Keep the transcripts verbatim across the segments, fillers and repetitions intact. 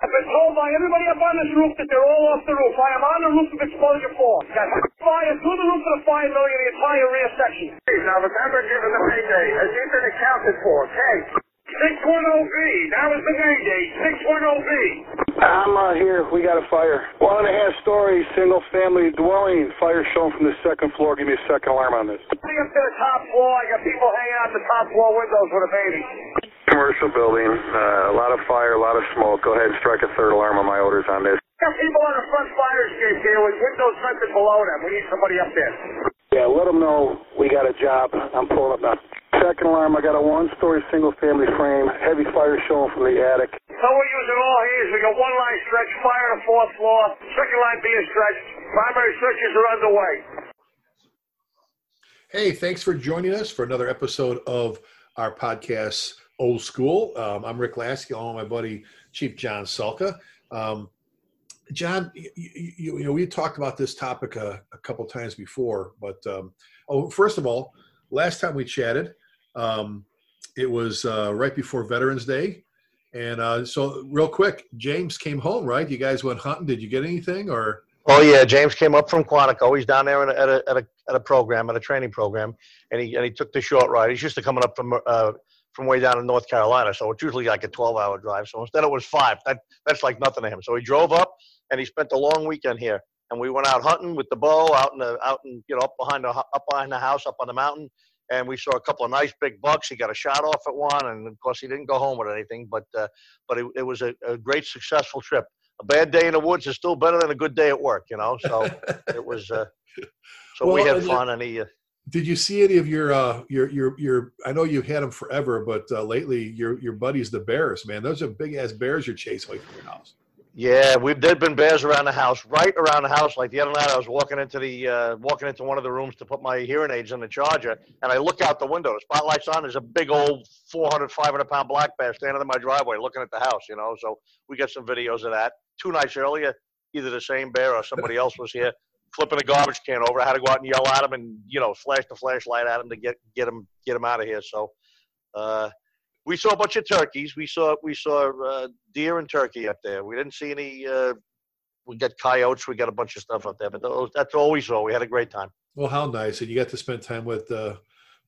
I've been told by everybody up on this roof that they're all off the roof. I am on the roof of exposure four. Got fire through the roof of the fire building and the entire rear section. Now remember, given the payday, as you've been accounted for, Tank. six ten B. That was the payday. six ten B. I'm uh, here. We got a fire. One and a half story, single family dwelling. Fire shown from the second floor. Give me a second alarm on this. Up to the top floor. I got people hanging out the top floor windows with a baby. Commercial building, uh, a lot of fire, a lot of smoke. Go ahead and strike a third alarm on my orders on this. We got people on the front fire escape here with windows vented below them. We need somebody up there. Yeah, let them know we got a job. I'm pulling up now. Second alarm, I got a one-story single-family frame, heavy fire showing from the attic. So we're using all hands. We got one line stretched, fire on the fourth floor, second line being stretched. Primary searches are underway. Hey, thanks for joining us for another episode of our podcast, Old School. Um, I'm Rick Lasky, along with my buddy Chief John Sulka. Um, John, you, you, you know, we talked about this topic a, a couple times before, but um, oh, first of all, last time we chatted, um, it was uh, right before Veterans Day, and uh, so real quick, James came home, right? You guys went hunting. Did you get anything? Or oh yeah, James came up from Quantico. He's down there at a at a, at a program, at a training program, and he and he took the short ride. He's used to coming up from. Uh, from way down in North Carolina, so it's usually like a twelve-hour drive. So instead it was five. That That's like nothing to him. So he drove up, and he spent the long weekend here. And we went out hunting with the bow, out in the out in you know up behind the up behind the house, up on the mountain. And we saw a couple of nice big bucks. He got a shot off at one, and of course he didn't go home with anything. But uh, but it, it was a, a great successful trip. A bad day in the woods is still better than a good day at work, you know. So it was. Uh, so well, we had fun, and he. Uh, Did you see any of your, uh, your, your, your, I know you've had them forever, but uh, lately your, your buddies, the bears, man, those are big ass bears you're chasing away from your house. Yeah, we've, there've been bears around the house, right around the house. Like the other night I was walking into the, uh, walking into one of the rooms to put my hearing aids in the charger. And I look out the window, the spotlight's on, there's a big old four hundred, five hundred pound black bear standing in my driveway looking at the house, you know? So we got some videos of that. Two nights earlier, either the same bear or somebody else was here. Flipping a garbage can over. I had to go out and yell at him and, you know, flash the flashlight at him to get, get him, get him out of here. So, uh, we saw a bunch of turkeys. We saw, we saw, uh, deer and turkey up there. We didn't see any, uh, we got coyotes. We got a bunch of stuff up there, but those, that's all we saw. We had a great time. Well, how nice. And you got to spend time with, uh,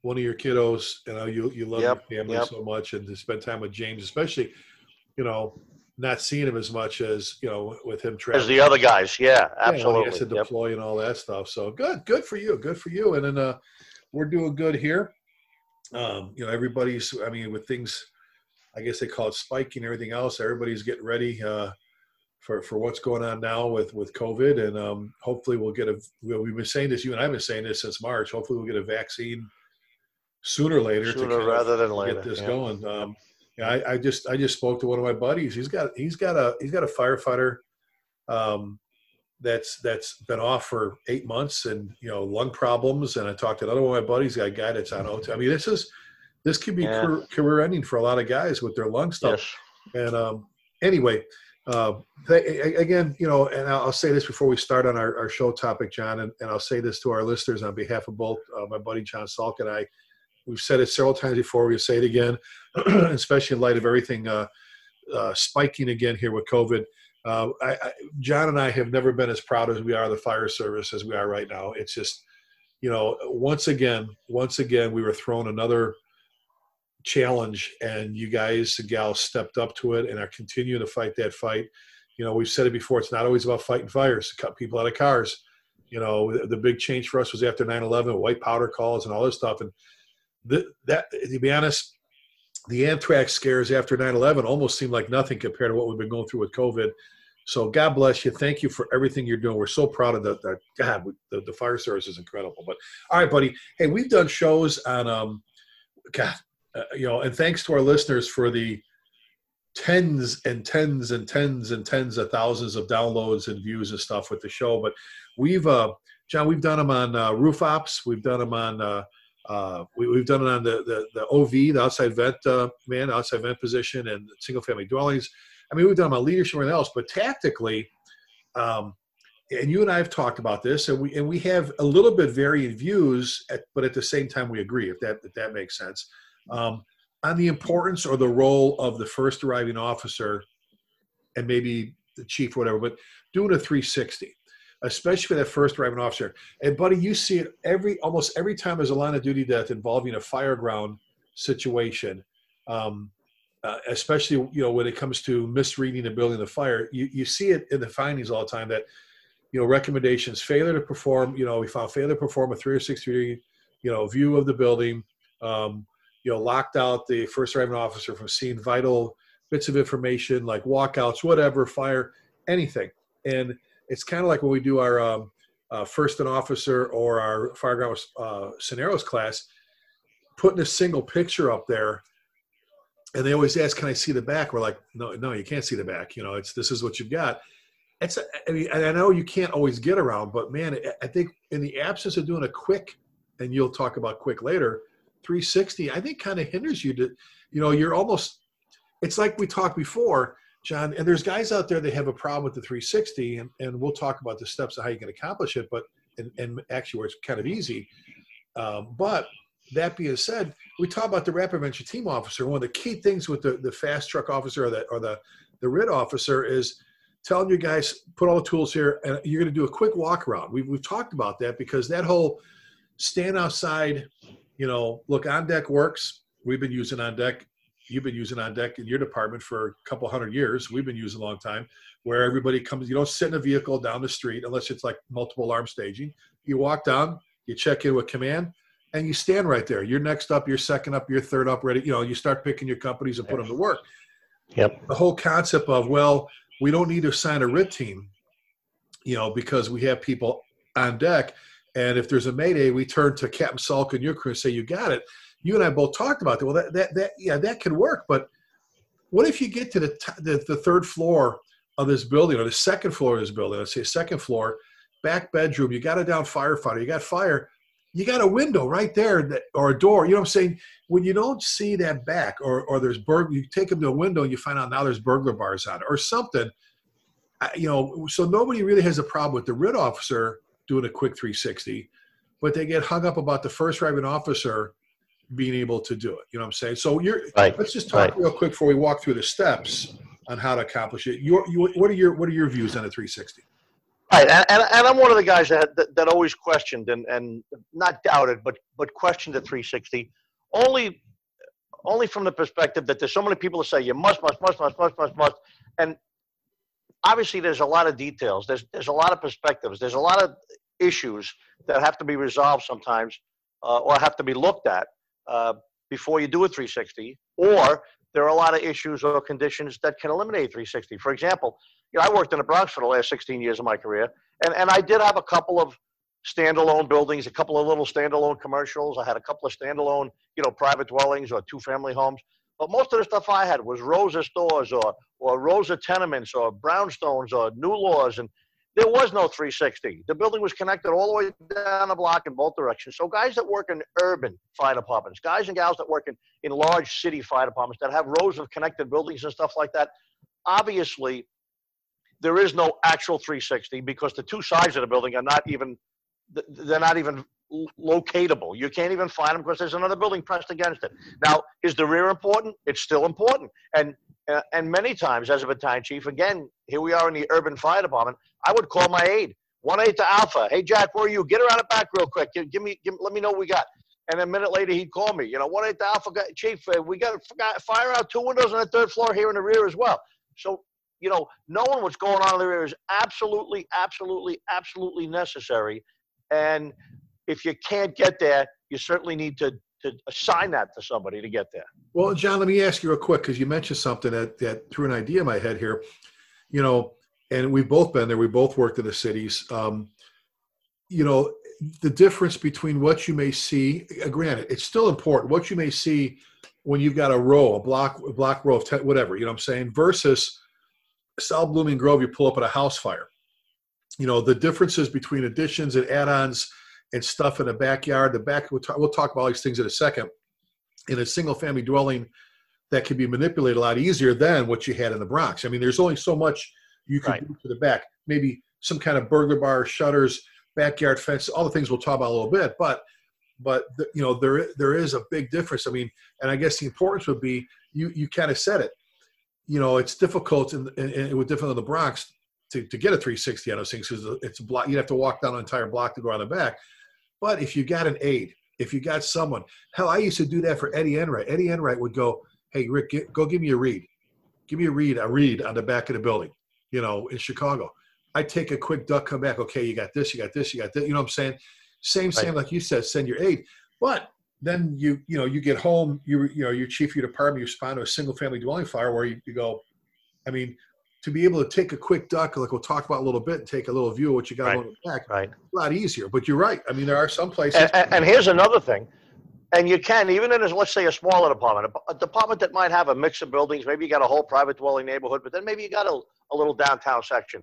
one of your kiddos. You know, you, you love yep, your family yep. so much, and to spend time with James, especially, you know, not seeing him as much as, you know, with him traveling. As the other guys, yeah, absolutely. Yeah, you know, deploy yep. and all that stuff. So good, good for you, good for you. And then uh, we're doing good here. Um, you know, everybody's, I mean, with things, I guess they call it spiking and everything else, everybody's getting ready uh, for, for what's going on now with, with COVID. And um, hopefully we'll get a, we've been saying this, you and I have been saying this since March, hopefully we'll get a vaccine sooner or later. Sooner rather than later. Get this yeah. going. Um, Yeah, I, I just I just spoke to one of my buddies. He's got he's got a he's got a firefighter um, that's that's been off for eight months and you know lung problems. And I talked to another one of my buddies, got a guy that's on O T. I mean, this is this could be yeah. career, career ending for a lot of guys with their lung stuff. Yes. And um, anyway, uh, they, again, you know, and I'll say this before we start on our, our show topic, John, and, and I'll say this to our listeners on behalf of both uh, my buddy John Salk and I. We've said it several times before. We'll say it again, especially in light of everything uh, uh, spiking again here with COVID. Uh, I, I, John and I have never been as proud as we are of the fire service as we are right now. It's just, you know, once again, once again, we were thrown another challenge, and you guys and gals stepped up to it and are continuing to fight that fight. You know, we've said it before. It's not always about fighting fires to cut people out of cars. You know, the, the big change for us was after nine eleven, white powder calls and all this stuff. And The, that, to be honest, the anthrax scares after nine eleven almost seemed like nothing compared to what we've been going through with COVID. So God bless you. Thank you for everything you're doing. We're so proud of that. God, we, the, the fire service is incredible. But all right, buddy. Hey, we've done shows on, um, God, uh, you know, and thanks to our listeners for the tens and tens and tens and tens of thousands of downloads and views and stuff with the show. But we've, uh, John, we've done them on uh, roof ops. We've done them on uh, Uh, we, we've done it on the, the, the O V, the outside vent uh, man, outside vent position, and single-family dwellings. I mean, we've done it on leadership and everything else, but tactically, um, and you and I have talked about this, and we and we have a little bit varying views, at, but at the same time, we agree, if that if that makes sense, um, on the importance or the role of the first arriving officer and maybe the chief or whatever, but doing a three sixty, especially for that first arriving officer. And, buddy, you see it every almost every time there's a line of duty death involving a fireground situation, um, uh, especially, you know, when it comes to misreading and building the fire. You, you see it in the findings all the time that, you know, recommendations, failure to perform, you know, we found failure to perform a three sixty degree, you know, view of the building, um, you know, locked out the first arriving officer from seeing vital bits of information like walkouts, whatever, fire, anything. And it's kind of like when we do our um, uh, first an officer or our fireground uh, scenarios class, putting a single picture up there. And they always ask, can I see the back? We're like, no, no, you can't see the back. You know, it's, this is what you've got. It's, I mean, I know you can't always get around, but man, I think in the absence of doing a quick, and you'll talk about quick later, three sixty, I think kind of hinders you to, you know, you're almost, it's like we talked before, John, and there's guys out there that have a problem with the three sixty, and, and we'll talk about the steps of how you can accomplish it, but, and, and actually where it's kind of easy. Um, but that being said, we talk about the rapid venture team officer. One of the key things with the, the fast truck officer or the, or the, the R I D officer is telling you guys, put all the tools here, and you're going to do a quick walk around. We've, we've talked about that because that whole stand outside, you know, look, on deck works. We've been using on deck. You've been using on deck in your department for a couple hundred years. We've been using a long time, where everybody comes, you don't sit in a vehicle down the street unless it's like multiple alarm staging. You walk down, you check in with command, and you stand right there. You're next up, you're second up, you're third up, ready. You know, you start picking your companies and put them to work. Yep. The whole concept of, well, we don't need to assign a R I T team, you know, because we have people on deck. And if there's a mayday, we turn to Captain Sulka and your crew and say, you got it. You and I both talked about that. Well, that, that, that yeah, that can work. But what if you get to the, t the the third floor of this building, or the second floor of this building, let's say second floor, back bedroom, you got a down firefighter, you got fire, you got a window right there that, or a door. You know what I'm saying? When you don't see that back, or, or there's burg, you take them to a window and you find out now there's burglar bars on it or something. I, you know, so nobody really has a problem with the R I T officer doing a quick three sixty, but they get hung up about the first arriving officer being able to do it. You know what I'm saying? So you're, right. let's just talk right. real quick before we walk through the steps on how to accomplish it. Your, you, what are your, what are your views on a three sixty? Right. And, and, and I'm one of the guys that, that, that always questioned and, and not doubted, but, but questioned the three sixty only, only from the perspective that there's so many people that say you must, must, must, must, must, must, must. And obviously there's a lot of details. There's, there's a lot of perspectives. There's a lot of issues that have to be resolved sometimes uh, or have to be looked at. Uh, before you do a three sixty, or there are a lot of issues or conditions that can eliminate three sixty. For example, you know, I worked in the Bronx for the last sixteen years of my career, and, and I did have a couple of standalone buildings, a couple of little standalone commercials. I had a couple of standalone, you know, private dwellings or two-family homes. But most of the stuff I had was rows of stores or, or rows of tenements or brownstones or new laws, and there was no three sixty. The building was connected all the way down the block in both directions. So guys that work in urban fire departments, guys and gals that work in, in large city fire departments that have rows of connected buildings and stuff like that, obviously there is no actual three sixty because the two sides of the building are not even, they're not even locatable. You can't even find them because there's another building pressed against it. Now, is the rear important? It's still important. And Uh, and many times as a battalion chief, again, here we are in the urban fire department, I would call my aide, one aide to Alpha. Hey, Jack, where are you? Get her out of back real quick. Give, give me, give, let me know what we got. And a minute later, he'd call me. You know, one aide to Alpha, Chief, uh, we got to fire out two windows on the third floor here in the rear as well. So, you know, knowing what's going on in the rear is absolutely, absolutely, absolutely necessary. And if you can't get there, you certainly need to to assign that to somebody to get there. Well, John, let me ask you real quick, because you mentioned something that, that threw an idea in my head here, you know, and we've both been there. We both worked in the cities. Um, you know, the difference between what you may see, uh, granted, it's still important, what you may see when you've got a row, a block, a block row of ten, whatever, you know what I'm saying, versus South Blooming Grove, you pull up at a house fire. You know, the differences between additions and add-ons and stuff in the backyard, the back, we'll talk, we'll talk about all these things in a second, in a single family dwelling that can be manipulated a lot easier than what you had in the Bronx. I mean, there's only so much you can right. do to the back, maybe some kind of burglar bar, shutters, backyard fence, all the things we'll talk about a little bit, but, but the, you know, there, there is a big difference. I mean, and I guess the importance would be, you, you kind of said it, you know, it's difficult, and it was different in the Bronx to, to get a three sixty out of things because it's a block. You'd have to walk down an entire block to go on the back. But if you got an aide, if you got someone, hell, I used to do that for Eddie Enright. Eddie Enright would go, hey, Rick, get, go give me a read. Give me a read, a read on the back of the building, you know, in Chicago. I take a quick duck, come back. Okay, you got this, you got this, you got this. You know what I'm saying? Same, same, right. Like you said, send your aide. But then you, you know, you get home, you, you know, your chief of your department, you respond to a single family dwelling fire where you, you go, I mean, to be able to take a quick duck, like we'll talk about a little bit, and take a little view of what you got right. on the back, right. a lot easier. But you're right. I mean, there are some places. And, and, and here's another thing. And you can, even in, a, let's say, a smaller department, a, a department that might have a mix of buildings, maybe you got a whole private dwelling neighborhood, but then maybe you got a, a little downtown section.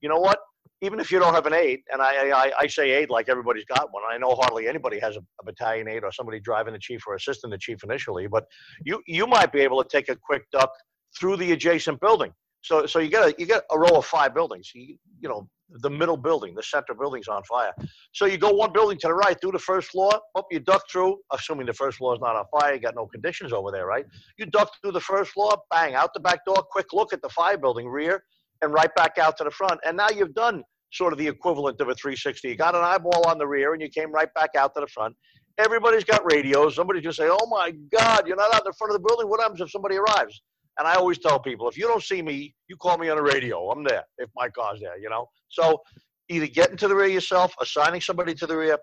You know what? Even if you don't have an aide, and I, I, I say aide like everybody's got one. I know hardly anybody has a, a battalion aide or somebody driving the chief or assisting the chief initially, but you, you might be able to take a quick duck through the adjacent building. So, so you get a, you get a row of five buildings, you, you know, the middle building, the center building's on fire. So you go one building to the right, through the first floor, up you duck through, assuming the first floor is not on fire, you got no conditions over there, right? You duck through the first floor, bang, out the back door, quick look at the fire building rear, and right back out to the front. And now you've done sort of the equivalent of a three sixty. You got an eyeball on the rear, and you came right back out to the front. Everybody's got radios. Somebody's going to say, oh, my God, you're not out in front of the building. What happens if somebody arrives? And I always tell people, if you don't see me, you call me on the radio. I'm there if my car's there, you know. So either getting to the rear yourself, assigning somebody to the rear,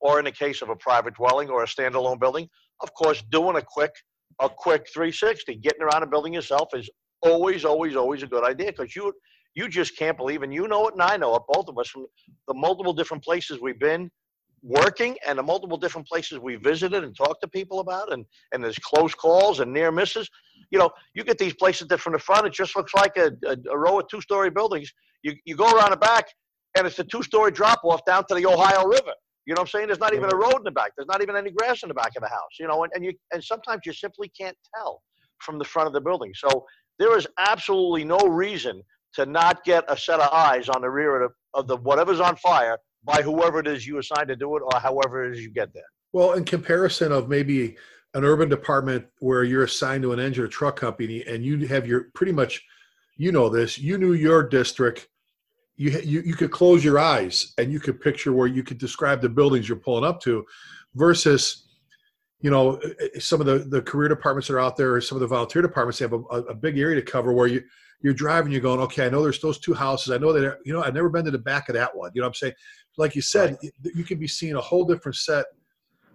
or in the case of a private dwelling or a standalone building, of course, doing a quick, a quick three sixty. Getting around a building yourself is always, always, always a good idea, because you you just can't believe, and you know it and I know it, both of us, from the multiple different places we've been working and the multiple different places we visited and talked to people about, and, and there's close calls and near misses. You know, you get these places that from the front, it just looks like a, a, a row of two-story buildings. You, you go around the back, and it's a two-story drop-off down to the Ohio River. You know what I'm saying? There's not even a road in the back. There's not even any grass in the back of the house, you know, and, and you and sometimes you simply can't tell from the front of the building. So there is absolutely no reason to not get a set of eyes on the rear of the, of the whatever's on fire by whoever it is you assign to do it, or however it is you get there. Well, in comparison of maybe an urban department where you're assigned to an engine or truck company, and you have your pretty much, you know this, you knew your district, you you you could close your eyes and you could picture where you could describe the buildings you're pulling up to, versus, you know, some of the, the career departments that are out there, or some of the volunteer departments, they have a, a big area to cover where you, you're driving, you're going, okay, I know there's those two houses. I know that, you know, I've never been to the back of that one. You know what I'm saying? Like you said, right. you, you can be seeing a whole different set,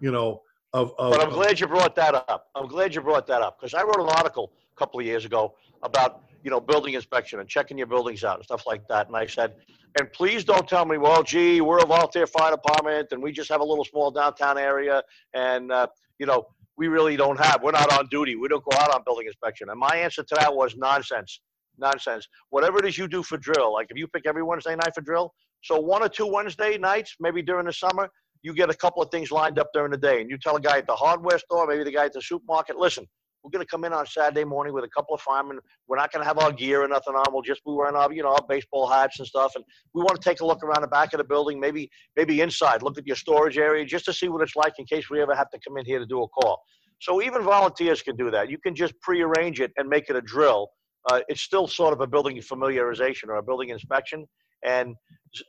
you know, of, of But I'm glad you brought that up. I'm glad you brought that up because I wrote an article a couple of years ago about, you know, building inspection and checking your buildings out and stuff like that. And I said, and please don't tell me, well, gee, we're a volunteer fire department and we just have a little small downtown area and, uh, you know, we really don't have, we're not on duty. We don't go out on building inspection. And my answer to that was nonsense, nonsense. Whatever it is you do for drill, like if you pick every Wednesday night for drill, so one or two Wednesday nights, maybe during the summer, you get a couple of things lined up during the day. And you tell a guy at the hardware store, maybe the guy at the supermarket, listen, we're going to come in on Saturday morning with a couple of firemen. We're not going to have our gear or nothing on. We'll just be wearing our, you know, our baseball hats and stuff. And we want to take a look around the back of the building, maybe maybe inside, look at your storage area just to see what it's like in case we ever have to come in here to do a call. So even volunteers can do that. You can just prearrange it and make it a drill. Uh, it's still sort of a building familiarization or a building inspection. And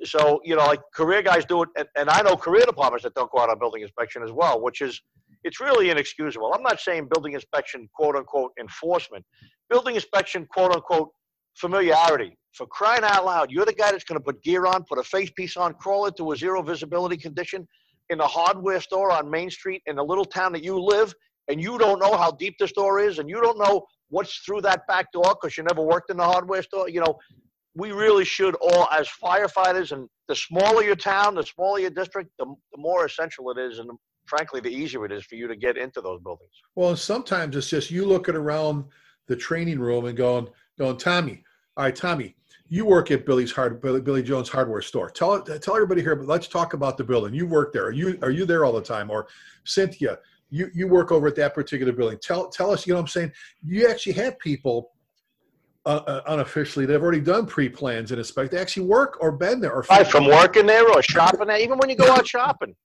so, you know, like career guys do it. And, and I know career departments that don't go out on building inspection as well, which is, it's really inexcusable. I'm not saying building inspection, quote unquote, enforcement. Building inspection, quote unquote, familiarity. For crying out loud, you're the guy that's going to put gear on, put a face piece on, crawl into a zero visibility condition in a hardware store on Main Street in the little town that you live, and you don't know how deep the store is, and you don't know what's through that back door because you never worked in the hardware store. You know, we really should all, as firefighters, and the smaller your town, the smaller your district, the, the more essential it is, and the, frankly, the easier it is for you to get into those buildings. Well, sometimes it's just you looking around the training room and going, going, Tommy, all right, Tommy, you work at Billy's Hard, Billy, Billy Jones Hardware Store. Tell tell everybody here, but let's talk about the building. You work there. Are you are you there all the time? Or Cynthia, you you work over at that particular building. Tell tell us. You know what I'm saying? You actually have people uh, unofficially that have already done pre-plans and inspect. They actually work or been there, or right, from working there or shopping there. Even when you go out shopping.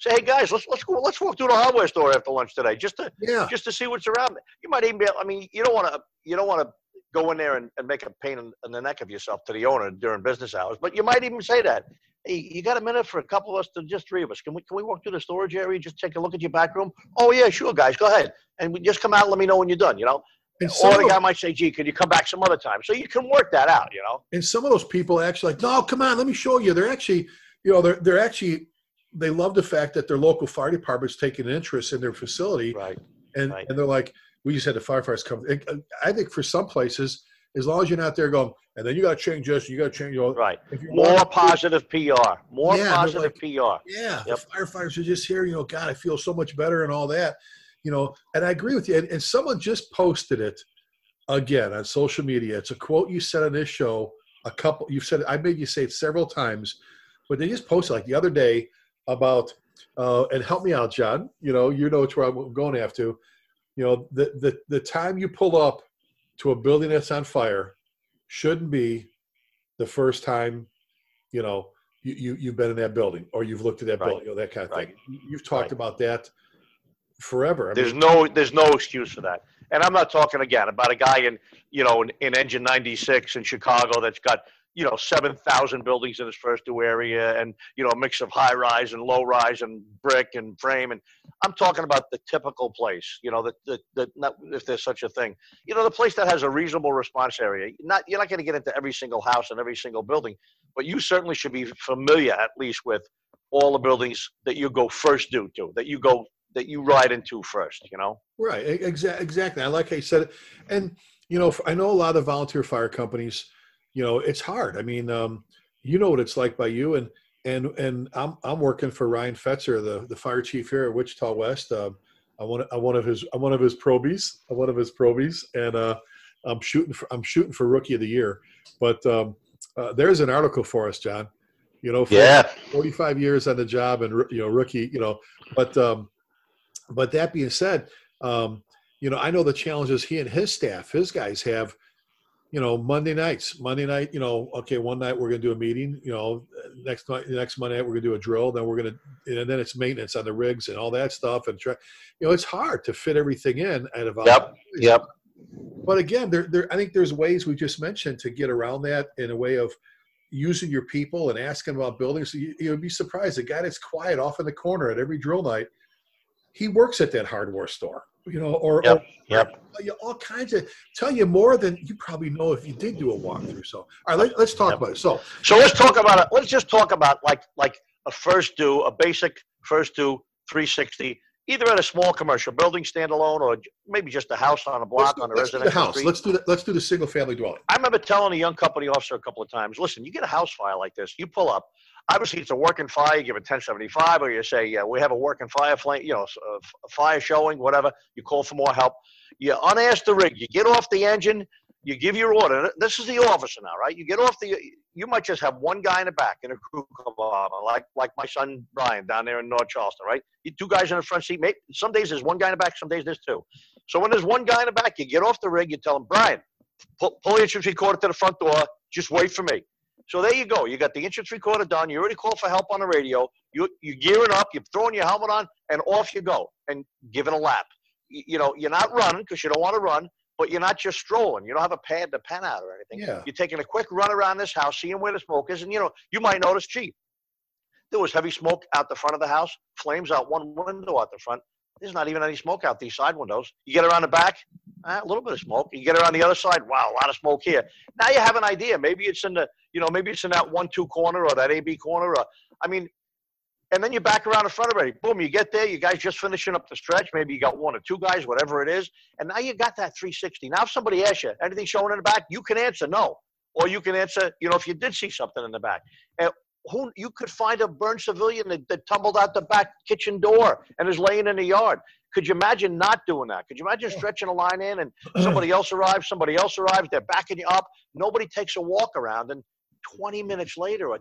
Say, hey guys, let's let's go. Let's walk through the hardware store after lunch today, just to yeah. just to see what's around. You might even be. I mean, you don't want to. You don't want to go in there and, and make a pain in, in the neck of yourself to the owner during business hours. But you might even say that. Hey, you got a minute for a couple of us, to just three of us? Can we can we walk through the storage area, just take a look at your back room? Oh, yeah, sure, guys, go ahead. And we just come out and let me know when you're done, you know? And or the guy might say, gee, could you come back some other time? So you can work that out, you know? And some of those people actually like, no, come on, let me show you. They're actually, you know, they're, they're actually, they love the fact that their local fire department's taking an interest in their facility. Right. And, right. and they're like, we just had the firefighters come. I think for some places, as long as you're not there going, and then you got to change this, you got to change all. Right. More positive P R. More yeah, positive like, P R. Yeah. Yep. The firefighters are just here, you know, God, I feel so much better and all that, you know. And I agree with you. And, and someone just posted it again on social media. It's a quote you said on this show a couple. You've said it, I made you say it several times, but they just posted like the other day about, uh, and help me out, John. You know, you know it's where I'm going after. You know, the, the, the time you pull up to a building that's on fire shouldn't be the first time, you know, you, you, you've been in that building or you've looked at that right. building, you know, that kind of right. thing. You've talked right. about that forever. I there's mean, no there's no excuse for that. And I'm not talking, again, about a guy in, you know, in, in Engine ninety-six in Chicago that's got, you know, seven thousand buildings in his first due area and, you know, a mix of high rise and low rise and brick and frame. And I'm talking about the typical place, you know, that, that, that not, if there's such a thing, you know, the place that has a reasonable response area. Not, you're not going to get into every single house and every single building, but you certainly should be familiar at least with all the buildings that you go first due to, that you go, that you ride into first, you know? Right. Exactly. Exactly. I like how you said it. And, you know, I know a lot of volunteer fire companies, you know, it's hard. I mean, um, you know what it's like by you. And, and, and I'm, I'm working for Ryan Fetzer, the, the fire chief here at Wichita West. Um, I want I one of his, I'm one of his probies, I'm one of his probies. And, uh, I'm shooting for, I'm shooting for rookie of the year, but, um, uh, there's an article for us, John, you know, for yeah. forty-five years on the job and, you know, rookie, you know, but, um, but that being said, um, you know, I know the challenges he and his staff, his guys have. You know, Monday nights, Monday night, you know, okay, one night we're going to do a meeting, you know, next night, next Monday night, we're going to do a drill. Then we're going to, and then it's maintenance on the rigs and all that stuff. And, try, you know, it's hard to fit everything in. At a yep. Yep. But again, there, there, I think there's ways we just mentioned to get around that in a way of using your people and asking about buildings. You, you'd be surprised. The guy that's quiet off in the corner at every drill night, he works at that hardware store. You know, or, yep, or yep. all kinds of tell you more than you probably know if you did do a walkthrough. So, all right, let, let's talk yep. about it. So, so let's talk about it. Let's just talk about like like a first do, a basic first do three sixty, either at a small commercial building, standalone, or maybe just a house on a block do, on a let's residential do the house. Street. Let's do the, let's do the single family dwelling. I remember telling a young company officer a couple of times, listen, you get a house fire like this, you pull up. Obviously, it's a working fire. You give a ten seventy-five, or you say, "Yeah, we have a working fire flame, you know, a fire showing, whatever." You call for more help. You unask the rig. You get off the engine. You give your order. This is the officer now, right? You get off the. You might just have one guy in the back in a crew compartment, like like my son Brian down there in North Charleston, right? You two guys in the front seat. Maybe, some days there's one guy in the back. Some days there's two. So when there's one guy in the back, you get off the rig. You tell him, Brian, pull, pull your inch and three quarter to the front door. Just wait for me. So there you go. You got the inch and three quarter done. You already called for help on the radio. You, you're gearing up. You're throwing your helmet on, and off you go and giving a lap. You, you know, you're not running because you don't want to run, but you're not just strolling. You don't have a pad to pen out or anything. Yeah. You're taking a quick run around this house, seeing where the smoke is. And, you know, you might notice, gee, there was heavy smoke out the front of the house, flames out one window out the front. There's not even any smoke out these side windows. You get around the back, a little bit of smoke. You get around the other side, wow, a lot of smoke here. Now you have an idea. Maybe it's in the, you know, maybe it's in that one two corner or that A B corner. Or, I mean, and then you're back around the front already. Boom, you get there. You guys just finishing up the stretch. Maybe you got one or two guys, whatever it is. And now you got that three sixty. Now if somebody asks you, anything showing in the back, you can answer no. Or you can answer, you know, if you did see something in the back. And, Who, you could find a burned civilian that, that tumbled out the back kitchen door and is laying in the yard. Could you imagine not doing that? Could you imagine stretching a line in and somebody else arrives, somebody else arrives, they're backing you up. Nobody takes a walk around. And twenty minutes later or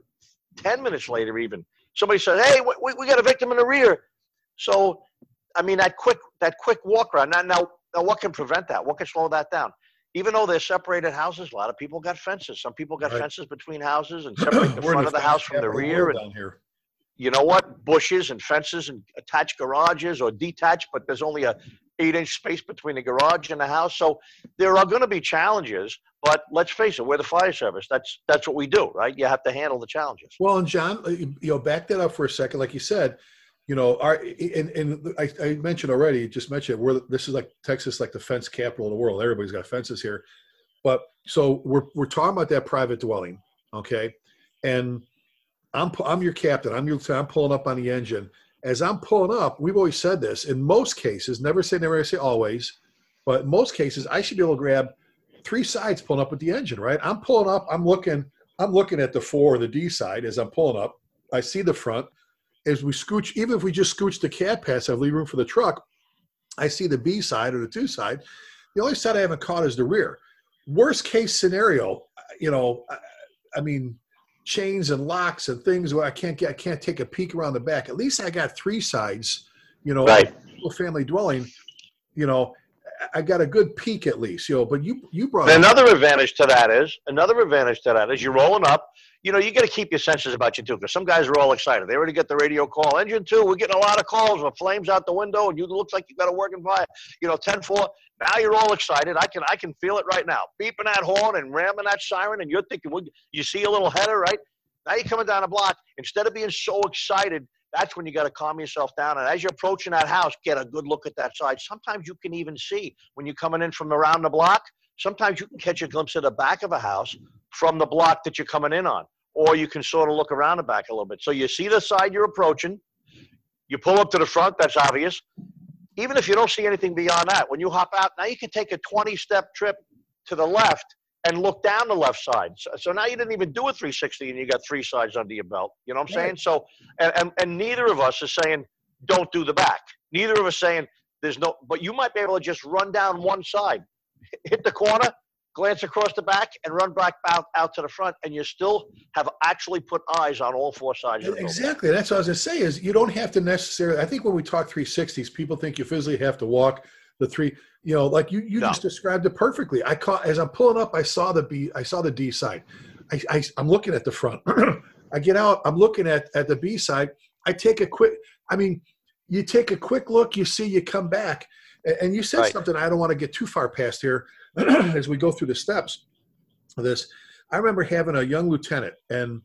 ten minutes later even, somebody says, hey, we, we got a victim in the rear. So, I mean, that quick that quick walk around. Now, now, now, what can prevent that? What can slow that down? Even though they're separated houses, a lot of people got fences. Some people got right. fences between houses and separate the front the of the house from the rear. And, down here. You know what? Bushes and fences and attached garages or detached, but there's only a eight-inch space between the garage and the house. So there are going to be challenges, but let's face it, we're the fire service. That's that's what we do, right? You have to handle the challenges. Well, and John, you know, back that up for a second. Like you said, you know, our and, and I, I mentioned already, just mentioned, we're this is like Texas, like the fence capital of the world. Everybody's got fences here, but so we're we're talking about that private dwelling, okay? And I'm I'm your captain. I'm your I'm pulling up on the engine. As I'm pulling up, we've always said this, in most cases, never say never, say always, but in most cases, I should be able to grab three sides pulling up with the engine, right? I'm pulling up, I'm looking, I'm looking at the four or the D side as I'm pulling up. I see the front. As we scooch, even if we just scooch the cat pass, I leave room for the truck, I see the B side or the two side. The only side I haven't caught is the rear. Worst case scenario, you know, I, I mean, chains and locks and things where I can't get, I can't take a peek around the back. At least I got three sides, you know, right. Family dwelling, you know, I got a good peek at least, you know, but you, you brought another up. advantage to that is another advantage to that is you're rolling up, you know, you got to keep your senses about you too. Cause some guys are all excited. They already get the radio call engine two. We're getting a lot of calls with flames out the window and you look like you got a working fire, you know, ten four. Now you're all excited. I can I can feel it right now. Beeping that horn and ramming that siren, and you're thinking, well, you see a little header, right? Now you're coming down a block. Instead of being so excited, that's when you got to calm yourself down. And as you're approaching that house, get a good look at that side. Sometimes you can even see when you're coming in from around the block. Sometimes you can catch a glimpse of the back of a house from the block that you're coming in on, or you can sort of look around the back a little bit. So you see the side you're approaching. You pull up to the front. That's obvious. Even if you don't see anything beyond that, when you hop out, now you can take a twenty-step trip to the left and look down the left side. So, so now you didn't even do a three sixty and you got three sides under your belt. You know what I'm saying? So, and, and, and neither of us is saying, don't do the back. Neither of us saying, there's no, but you might be able to just run down one side, hit the corner, glance across the back, and run back out, out to the front, and you still have actually put eyes on all four sides of the building. Exactly. That's what I was going to say is you don't have to necessarily – I think when we talk three sixties, people think you physically have to walk the three – you know, like you, you no. just described it perfectly. I caught – as I'm pulling up, I saw the B – I saw the D side. I, I, I'm looking at the front. I get out. I'm looking at, at the B side. I take a quick – I mean, you take a quick look. You see, you come back. And you said right. something I don't want to get too far past here as we go through the steps of this. I remember having a young lieutenant and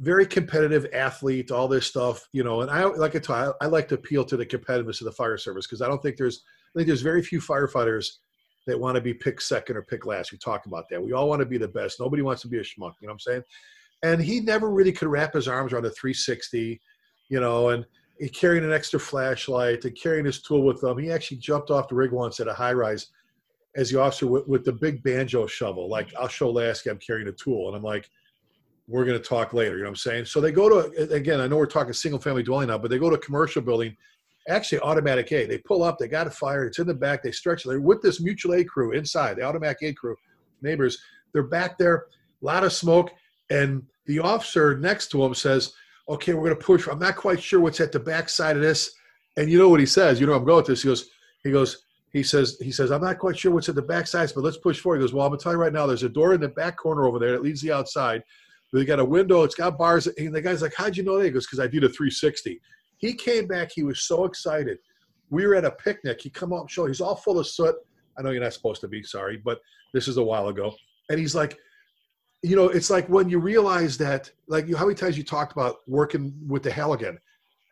very competitive athlete, all this stuff, you know, and I like I, talk, I like to appeal to the competitiveness of the fire service because I don't think there's – I think there's very few firefighters that want to be picked second or picked last. We talk about that. We all want to be the best. Nobody wants to be a schmuck, you know what I'm saying? And he never really could wrap his arms around a three sixty, you know, and – he carrying an extra flashlight and carrying his tool with him. He actually jumped off the rig once at a high rise as the officer with, with the big banjo shovel. Like, I'll show Lasky I'm carrying a tool. And I'm like, we're going to talk later. You know what I'm saying? So they go to, again, I know we're talking single family dwelling now, but they go to a commercial building, actually automatic aid. They pull up, they got a fire. It's in the back. They stretch. They're with this mutual aid crew inside, the automatic aid crew, neighbors. They're back there, a lot of smoke. And the officer next to him says, okay, we're going to push. I'm not quite sure what's at the back side of this. And you know what he says. You know, I'm going with this. He goes, he goes, he says, he says, I'm not quite sure what's at the back sides, but let's push forward. He goes, well, I'm going to tell you right now, there's a door in the back corner over there that leads the outside. They got a window. It's got bars. And the guy's like, how'd you know that? He goes, because I did a three sixty. He came back. He was so excited. We were at a picnic. He come up and showed. He's all full of soot. I know you're not supposed to be. Sorry, but this is a while ago. And he's like, you know, it's like when you realize that, like you, how many times you talked about working with the Halligan,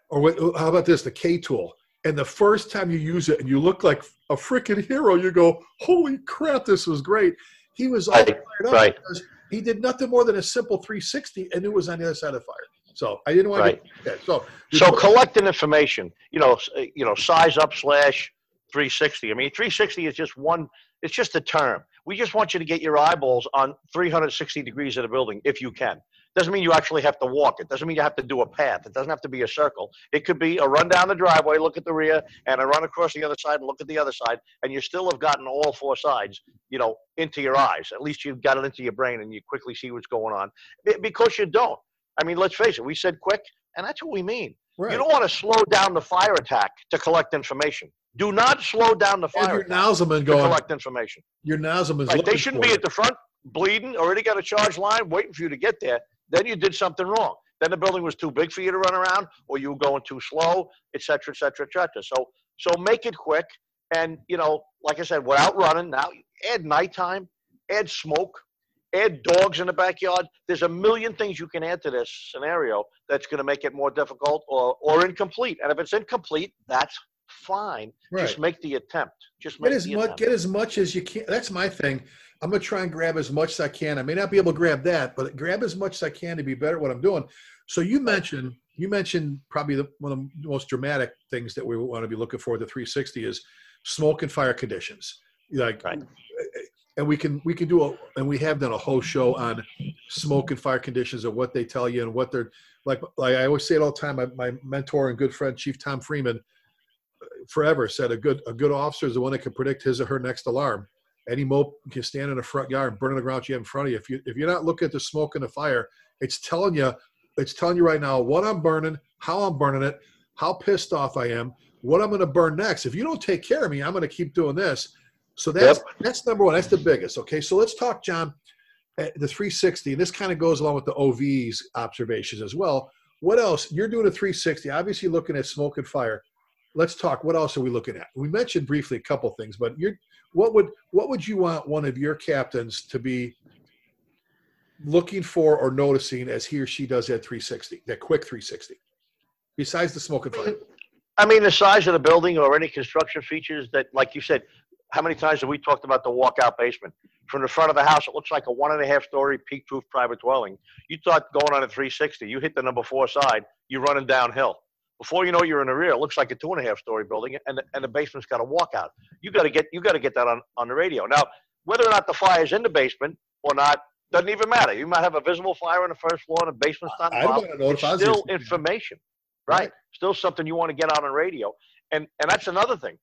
or what, how about this, the K tool, and the first time you use it and you look like a freaking hero, you go, holy crap, this was great. He was all fired up right. because he did nothing more than a simple three sixty, and it was on the other side of fire. So I didn't want right. to do that. So, so collecting information, you know, you know, size up slash three sixty. I mean, three sixty is just one, it's just a term. We just want you to get your eyeballs on three sixty degrees of the building if you can. Doesn't mean you actually have to walk. It doesn't mean you have to do a path. It doesn't have to be a circle. It could be a run down the driveway, look at the rear, and a run across the other side and look at the other side, and you still have gotten all four sides, you know, into your eyes. At least you've got it into your brain and you quickly see what's going on. Because you don't. I mean, let's face it. We said quick, and that's what we mean. Right. You don't want to slow down the fire attack to collect information. Do not slow down the fire. Your Nauselman going to collect information. Your Nauselman's right. They shouldn't be it. at the front bleeding, already got a charge line waiting for you to get there. Then you did something wrong. Then the building was too big for you to run around, or you were going too slow, et cetera, et cetera, et cetera. So, so make it quick And, you know, like I said, without running, now add nighttime, add smoke, add dogs in the backyard. There's a million things you can add to this scenario that's going to make it more difficult or, or incomplete. And if it's incomplete, that's fine. Right. Just make the attempt. Just make get as the much, attempt. Get as much as you can. That's my thing. I'm going to try and grab as much as I can. I may not be able to grab that, but grab as much as I can to be better at what I'm doing. So you mentioned you mentioned probably the, one of the most dramatic things that we want to be looking for at the three sixty is smoke and fire conditions. Like, right. And we can we can do a and we have done a whole show on smoke and fire conditions and what they tell you and what they're like. Like I always say it all the time. My, my mentor and good friend, Chief Tom Freeman, forever said a good a good officer is the one that can predict his or her next alarm. Any mope can stand in the front yard and burn the ground you have in front of you. If you if you're not looking at the smoke and the fire, it's telling you it's telling you right now what I'm burning, how I'm burning it, how pissed off I am, what I'm going to burn next. If you don't take care of me, I'm going to keep doing this. So that's yep. that's number one. That's the biggest. Okay, so let's talk, John, at the three sixty. And this kind of goes along with the O V's observations as well. What else? You're doing a three sixty, obviously looking at smoke and fire. Let's talk. What else are we looking at? We mentioned briefly a couple things, but you're what would what would you want one of your captains to be looking for or noticing as he or she does that three sixty, that quick three sixty, besides the smoke and fire? I mean, the size of the building or any construction features that, like you said, how many times have we talked about the walkout basement? From the front of the house, it looks like a one and a half story peak proof private dwelling. You thought going on a three sixty, you hit the number four side, you're running downhill. Before you know it, you're in the rear, it looks like a two and a half story building, and and the basement's got a walkout. You got to get you got to get that on, on the radio. Now, whether or not the fire's in the basement or not doesn't even matter. You might have a visible fire on the first floor, and the basement's not involved. It's still information, right? right? Still something you want to get out on radio, and and that's another thing.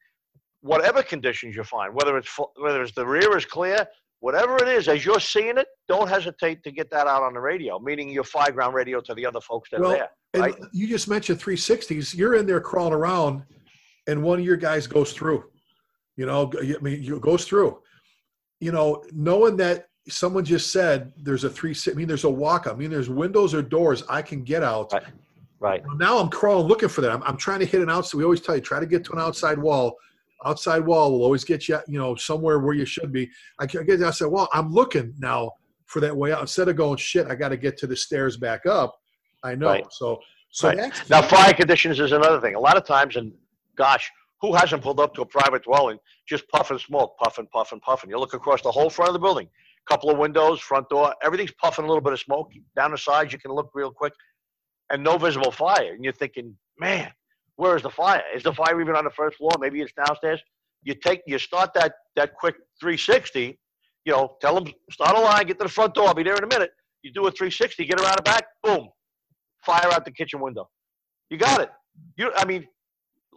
Whatever conditions you find, whether it's whether it's the rear is clear, whatever it is, as you're seeing it, don't hesitate to get that out on the radio, meaning your fire ground radio to the other folks that well, are there. Right? You just mentioned three sixties. You're in there crawling around, and one of your guys goes through. You know, I mean, you goes through. You know, knowing that someone just said there's a three sixty, I mean, there's a walk. I mean, there's windows or doors I can get out. Right. right. Now I'm crawling looking for that. I'm, I'm trying to hit an outside. We always tell you, try to get to an outside wall. Outside wall will always get you, you know, somewhere where you should be. I guess I said, well, I'm looking now for that way out. Instead of going, shit, I got to get to the stairs back up. I know. Right. So, so right. That's now fire conditions is another thing. A lot of times, and gosh, who hasn't pulled up to a private dwelling just puffing smoke, puffing, puffing, puffing? You look across the whole front of the building, couple of windows, front door, everything's puffing a little bit of smoke. Down the sides, you can look real quick, and no visible fire. And you're thinking, man, where is the fire? Is the fire even on the first floor? Maybe it's downstairs. You take, you start that that quick three sixty. You know, tell them start a line, get to the front door. I'll be there in a minute. You do a three sixty, get around the back, boom, fire out the kitchen window. You got it. You, I mean,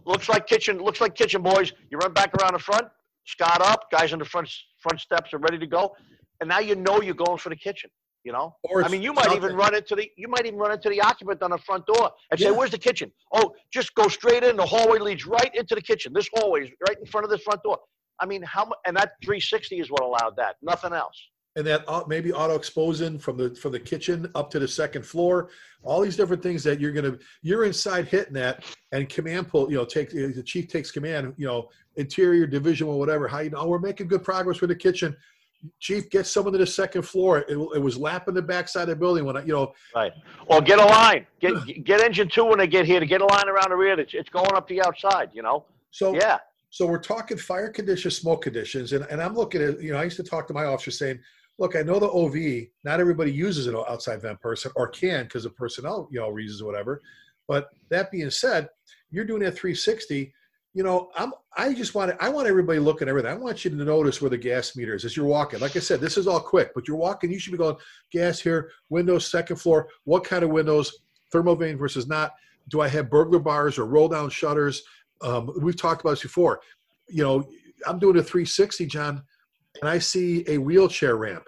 looks like kitchen, looks like kitchen boys. You run back around the front, Scott up, guys on the front front steps are ready to go, and now you know you're going for the kitchen. You know, or I mean, you might even run into the you might even run into the occupant on the front door and yeah. say, "Where's the kitchen?" Oh, just go straight in. The hallway leads right into the kitchen. This hallway is right in front of this front door. I mean, how and that three sixty is what allowed that. Nothing else. And that uh, maybe auto exposing from the from the kitchen up to the second floor. All these different things that you're gonna you're inside hitting that and command pull. You know, take the chief takes command. You know, interior division or whatever. How you know oh, we're making good progress with the kitchen. Chief, get someone to the second floor. It, it was lapping the backside of the building when I, you know. Right. Or get a line. Get get engine two when they get here to get a line around the rear. It's, it's going up the outside, you know. So yeah. So we're talking fire conditions, smoke conditions, and, and I'm looking at, you know, I used to talk to my officer saying, look, I know the O V, not everybody uses an outside vent person or can because of personnel, you know, reasons or whatever. But that being said, you're doing that three sixty. You know, I'm, I just want to, I want everybody looking at everything. I want you to notice where the gas meter is as you're walking. Like I said, this is all quick, but you're walking, you should be going gas here, windows, second floor, what kind of windows, thermal vein versus not. Do I have burglar bars or roll down shutters? Um, we've talked about this before. You know, I'm doing a three sixty, John, and I see a wheelchair ramp.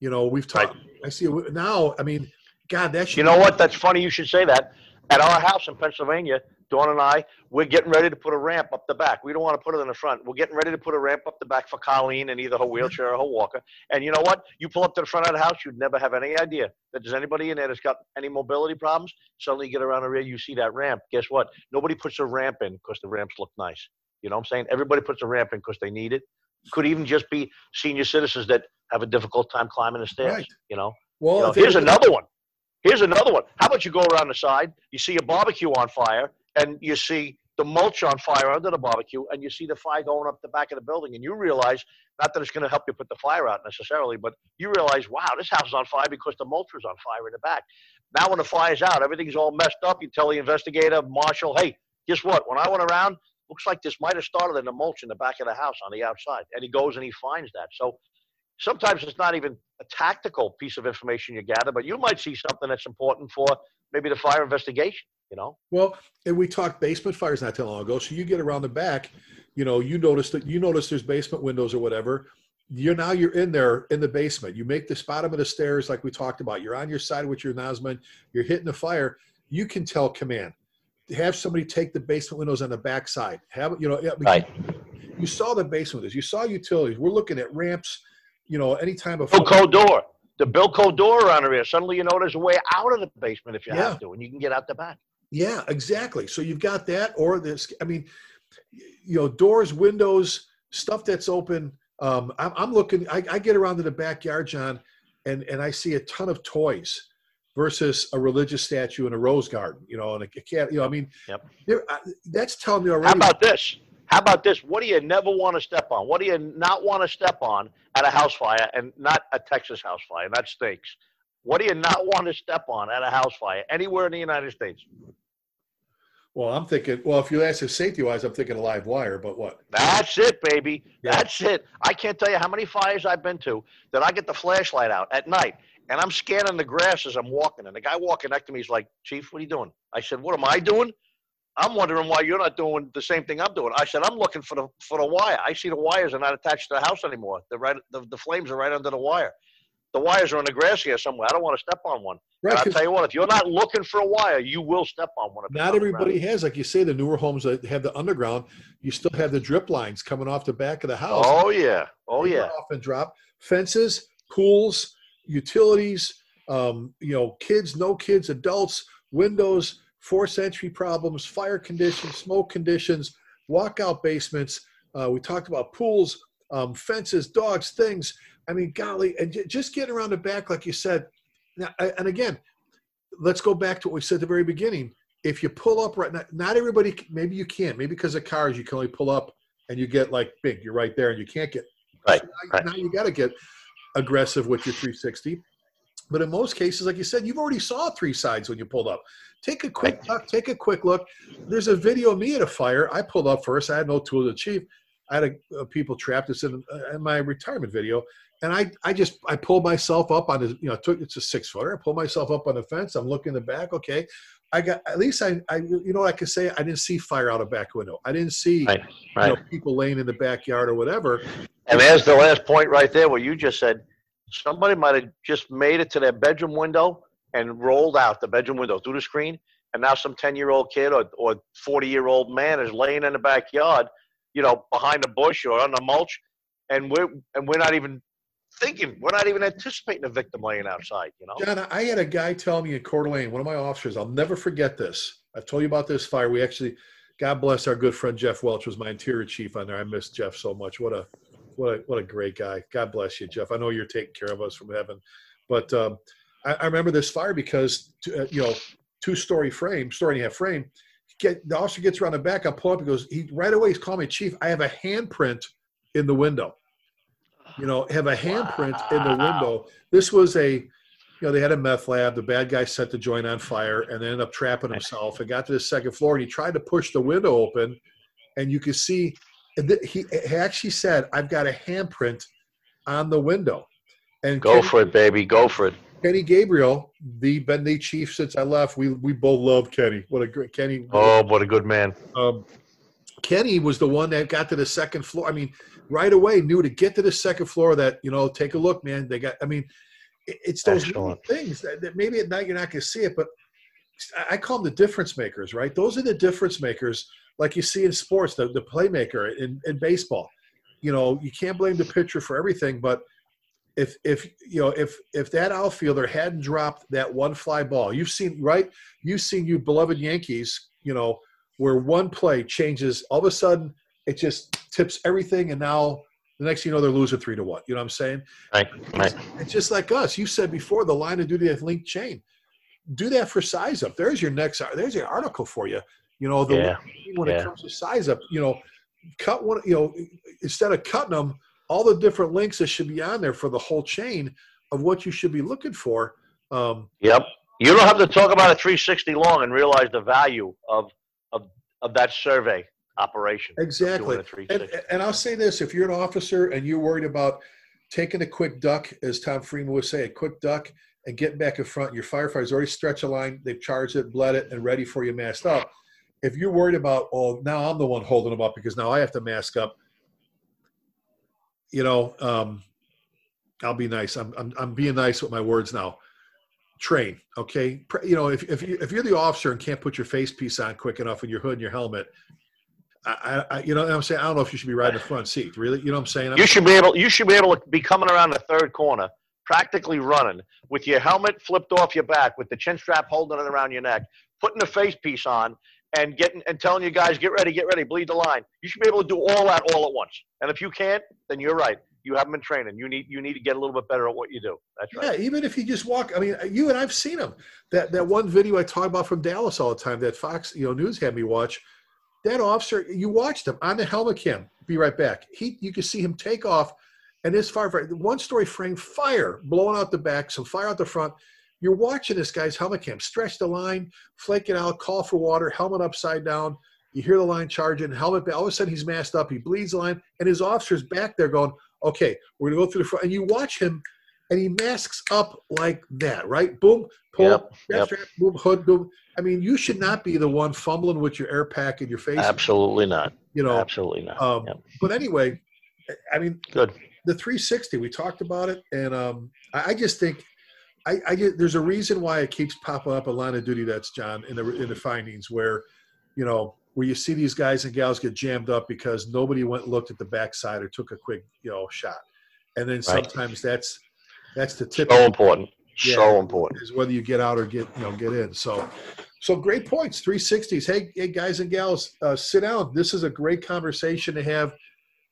You know, we've talked, right. I see a, now, I mean, God, that should You know be- what? That's funny you should say that. At our house in Pennsylvania, Dawn and I, we're getting ready to put a ramp up the back. We don't want to put it in the front. We're getting ready to put a ramp up the back for Colleen and either her wheelchair or her walker. And you know what? You pull up to the front of the house, you'd never have any idea that there's anybody in there that's got any mobility problems. Suddenly you get around the rear, you see that ramp. Guess what? Nobody puts a ramp in because the ramps look nice. You know what I'm saying? Everybody puts a ramp in because they need it. Could even just be senior citizens that have a difficult time climbing the stairs, right. you know? Well, you know, here's another one. Here's another one. How about you go around the side, you see a barbecue on fire, and you see the mulch on fire under the barbecue, and you see the fire going up the back of the building, and you realize, not that it's going to help you put the fire out necessarily, but you realize, wow, this house is on fire because the mulch was on fire in the back. Now when the fire's out, everything's all messed up. You tell the investigator, marshal, hey, guess what? When I went around, looks like this might have started in the mulch in the back of the house on the outside. And he goes and he finds that. So sometimes it's not even a tactical piece of information you gather, but you might see something that's important for maybe the fire investigation, you know? Well, and we talked basement fires not too long ago. So you get around the back, you know, you notice that you notice there's basement windows or whatever. You're now you're in there in the basement. You make this bottom of the stairs like we talked about. You're on your side with your nozzman. You're hitting the fire. You can tell command. Have somebody take the basement windows on the backside. Have you know? Right. You saw the basement windows. You saw utilities. We're looking at ramps. You know, any time of Bilco door, the Bilco door around here. Suddenly, you know, there's a way out of the basement if you yeah. have to, and you can get out the back. Yeah, exactly. So you've got that, or this. I mean, you know, doors, windows, stuff that's open. Um, I'm, I'm looking. I, I get around to the backyard, John, and and I see a ton of toys. Versus a religious statue in a rose garden, you know, and a cat, you know, I mean, yep. uh, that's telling me already. How about this? How about this? What do you never want to step on? What do you not want to step on at a house fire, and not a Texas house fire, not steaks? What do you not want to step on at a house fire anywhere in the United States? Well, I'm thinking, well, if you ask it safety-wise, I'm thinking a live wire, but what? That's it, baby. Yeah. That's it. I can't tell you how many fires I've been to that I get the flashlight out at night. And I'm scanning the grass as I'm walking. And the guy walking next to me is like, Chief, what are you doing? I said, what am I doing? I'm wondering why you're not doing the same thing I'm doing. I said, I'm looking for the for the wire. I see the wires are not attached to the house anymore. They're right, the, the flames are right under the wire. The wires are in the grass here somewhere. I don't want to step on one. Right, I'll tell you what, if you're not looking for a wire, you will step on one. Not everybody has. Like you say, the newer homes that have the underground, you still have the drip lines coming off the back of the house. Oh, yeah. Oh, yeah. Off and drop. Fences, pools. Utilities, um, you know, kids, no kids, adults, windows, forced entry problems, fire conditions, smoke conditions, walkout basements. Uh, we talked about pools, um, fences, dogs, things. I mean, golly, and j just getting around the back, like you said. Now, I, and again, let's go back to what we said at the very beginning. If you pull up right now, not everybody, maybe you can't, maybe because of cars, you can only pull up and you get like big, you're right there and you can't get, right. So now, right. now you got to get aggressive with your three sixty, but in most cases, like you said, you've already saw three sides when you pulled up. Take a quick look, take a quick look. There's a video of me at a fire. I pulled up first. I had no tool to achieve. I had a, a people trapped. It's in, in my retirement video, and I I just I pulled myself up on the you know took it's a six footer. I pulled myself up on the fence. I'm looking in the back. Okay, I got at least I I you know what I could say. I didn't see fire out a back window. I didn't see right, right. You know, people laying in the backyard or whatever. And there's the last point right there where you just said somebody might have just made it to their bedroom window and rolled out the bedroom window through the screen, and now some ten-year-old kid or or forty-year-old man is laying in the backyard, you know, behind a bush or on the mulch, and we're and we're not even thinking, we're not even anticipating a victim laying outside, you know. John, I had a guy tell me in Coeur d'Alene, one of my officers, I'll never forget this. I've told you about this fire. We actually, God bless our good friend Jeff Welch, was my interior chief on there. I miss Jeff so much. What a What a, what a great guy. God bless you, Jeff. I know you're taking care of us from heaven. But um, I, I remember this fire because, uh, you know, two-story frame, story and a half frame. Get, the officer gets around the back. I pull up. He goes, he, right away, he's calling me, Chief, I have a handprint in the window. You know, have a handprint wow. in the window. This was a, you know, they had a meth lab. The bad guy set the joint on fire and ended up trapping himself and got to the second floor. And he tried to push the window open, and you could see – he actually said, I've got a handprint on the window. And Go Kenny, for it, baby. Go for it. Kenny Gabriel, the been the chief since I left. We we both love Kenny. What a great Kenny. Oh, what a good man. Um, Kenny was the one that got to the second floor. I mean, right away knew to get to the second floor that, you know, take a look, man. They got, I mean, it, it's those little things that, that maybe at night you're not going to see it, but I call them the difference makers, right? Those are the difference makers. Like you see in sports, the, the playmaker in, in baseball, you know, you can't blame the pitcher for everything. But if, if, you know, if, if that outfielder hadn't dropped that one fly ball, you've seen, right. You've seen you beloved Yankees, you know, where one play changes all of a sudden it just tips everything. And now the next thing you know, they're losing three to one. You know what I'm saying? Right, right. It's, it's just like us. You said before, the line of duty at linked chain. Do that for size up. There's your next – there's your article for you. You know, the yeah. when yeah. it comes to size up, you know, cut one – you know, instead of cutting them, all the different links that should be on there for the whole chain of what you should be looking for. Um, yep. You don't have to talk about a three sixty long and realize the value of of, of that survey operation. Exactly. And, and I'll say this. If you're an officer and you're worried about taking a quick duck, as Tom Freeman would say, a quick duck, and getting back in front, your firefighters already stretch a line. They've charged it, bled it, and ready for you masked up. If you're worried about, oh, now I'm the one holding them up because now I have to mask up, you know, um, I'll be nice. I'm, I'm, I'm being nice with my words now. Train, okay? You know, if, if, you, if you're the officer and can't put your face piece on quick enough and your hood and your helmet, I, I, you know what I'm saying? I don't know if you should be riding the front seat, really. You know what I'm saying? I'm, you should be able, you should be able to be coming around the third corner, practically running, with your helmet flipped off your back, with the chin strap holding it around your neck, putting the face piece on, and getting and telling you guys, get ready, get ready, bleed the line. You should be able to do all that all at once. And if you can't, then you're right. You haven't been training. You need you need to get a little bit better at what you do. That's right. Yeah, even if you just walk. I mean, you and I've seen them. That that one video I talk about from Dallas all the time that Fox you know News had me watch. That officer, you watched him on the helmet cam. Be right back. He you can see him take off, and this firefighter, one story frame, fire blowing out the back, some fire out the front. You're watching this guy's helmet cam. Stretch the line, flake it out, call for water, helmet upside down. You hear the line charging, helmet. All of a sudden, he's masked up. He bleeds the line, and his officer's back there going, okay, we're going to go through the front. And you watch him, and he masks up like that, right? Boom, pull up, yep, yep. boom, hood, boom. I mean, you should not be the one fumbling with your air pack in your face. Absolutely not. You know, Absolutely not. Um, yep. But anyway, I mean, good. The three sixty, we talked about it, and um, I, I just think I, I get, there's a reason why it keeps popping up a line of duty. That's John in the in the findings where, you know, where you see these guys and gals get jammed up because nobody went and looked at the backside or took a quick, you know, shot. And then sometimes right. that's that's the tip. So important. Yeah, so important. Is whether you get out or get, you know, get in. So so great points, three sixties. Hey, hey guys and gals, uh, sit down. This is a great conversation to have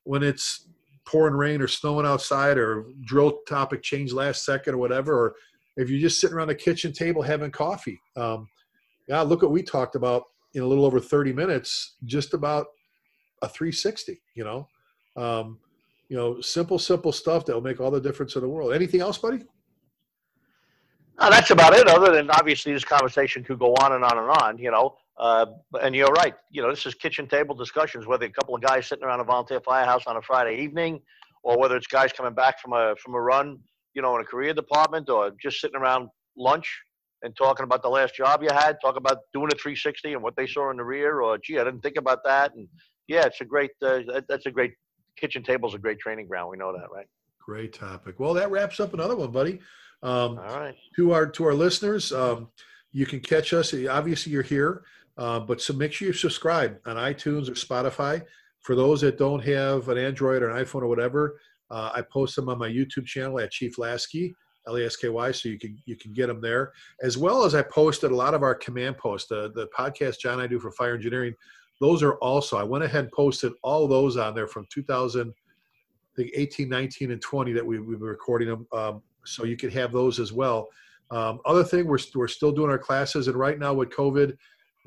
when it's pouring rain or snowing outside or drill topic change last second or whatever, or if you're just sitting around the kitchen table having coffee. Um, yeah, look what we talked about. In a little over thirty minutes, just about a three sixty, you know, um, you know, simple, simple stuff that will make all the difference in the world. Anything else, buddy? No, that's about it. Other than obviously this conversation could go on and on and on, you know, uh, and you're right. You know, this is kitchen table discussions, whether a couple of guys sitting around a volunteer firehouse on a Friday evening, or whether it's guys coming back from a, from a run, you know, in a career department, or just sitting around lunch and talking about the last job you had, talking about doing a three sixty and what they saw in the rear, or gee, I didn't think about that. And yeah, it's a great, uh, that's a great, kitchen table's a great training ground. We know that, right? Great topic. Well, that wraps up another one, buddy. Um, All right. To our, to our listeners, um, you can catch us. Obviously you're here, uh, but so make sure you subscribe on iTunes or Spotify. For those that don't have an Android or an iPhone or whatever, uh, I post them on my YouTube channel at Chief Lasky. L A S K Y, so you can you can get them there, as well as I posted a lot of our command posts, the the podcast John and I do for fire engineering. Those are also, I went ahead and posted all those on there from two thousand eighteen, nineteen, and twenty that we we were recording them, um, so you can have those as well. Um, other thing, we're we're still doing our classes, and right now with COVID,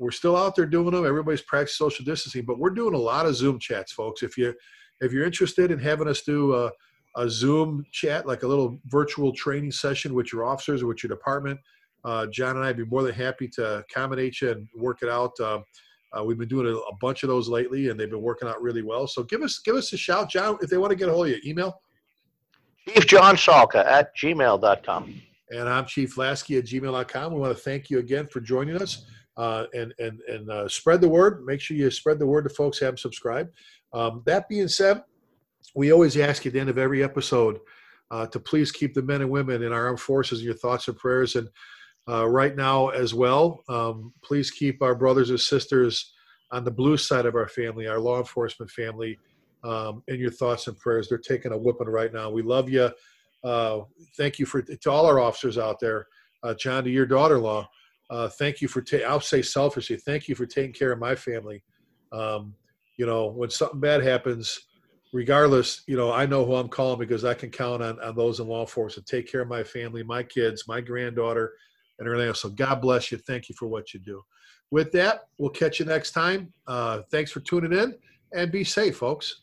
we're still out there doing them. Everybody's practicing social distancing, but we're doing a lot of Zoom chats, folks. If you if you're interested in having us do Uh, a Zoom chat, like a little virtual training session with your officers or with your department, Uh, John and I would be more than happy to accommodate you and work it out. Uh, uh, we've been doing a, a bunch of those lately, and they've been working out really well. So give us give us a shout, John, if they want to get a hold of you. Email? Chief John Sulka at gmail dot com. And I'm Chief Lasky at gmail dot com. We want to thank you again for joining us, uh, and, and, and uh, spread the word. Make sure you spread the word to folks, have them subscribe. Um, that being said, we always ask at the end of every episode uh, to please keep the men and women in our armed forces in your thoughts and prayers. And uh, right now as well, um, please keep our brothers and sisters on the blue side of our family, our law enforcement family, um, in your thoughts and prayers. They're taking a whipping right now. We love you. Uh, thank you for to all our officers out there. Uh, John, to your daughter-in-law, uh, thank you for, ta- I'll say selfishly, thank you for taking care of my family. Um, you know, when something bad happens, regardless, you know, I know who I'm calling because I can count on, on those in law enforcement to take care of my family, my kids, my granddaughter, and everything else. So God bless you. Thank you for what you do. With that, we'll catch you next time. Uh, thanks for tuning in, and be safe, folks.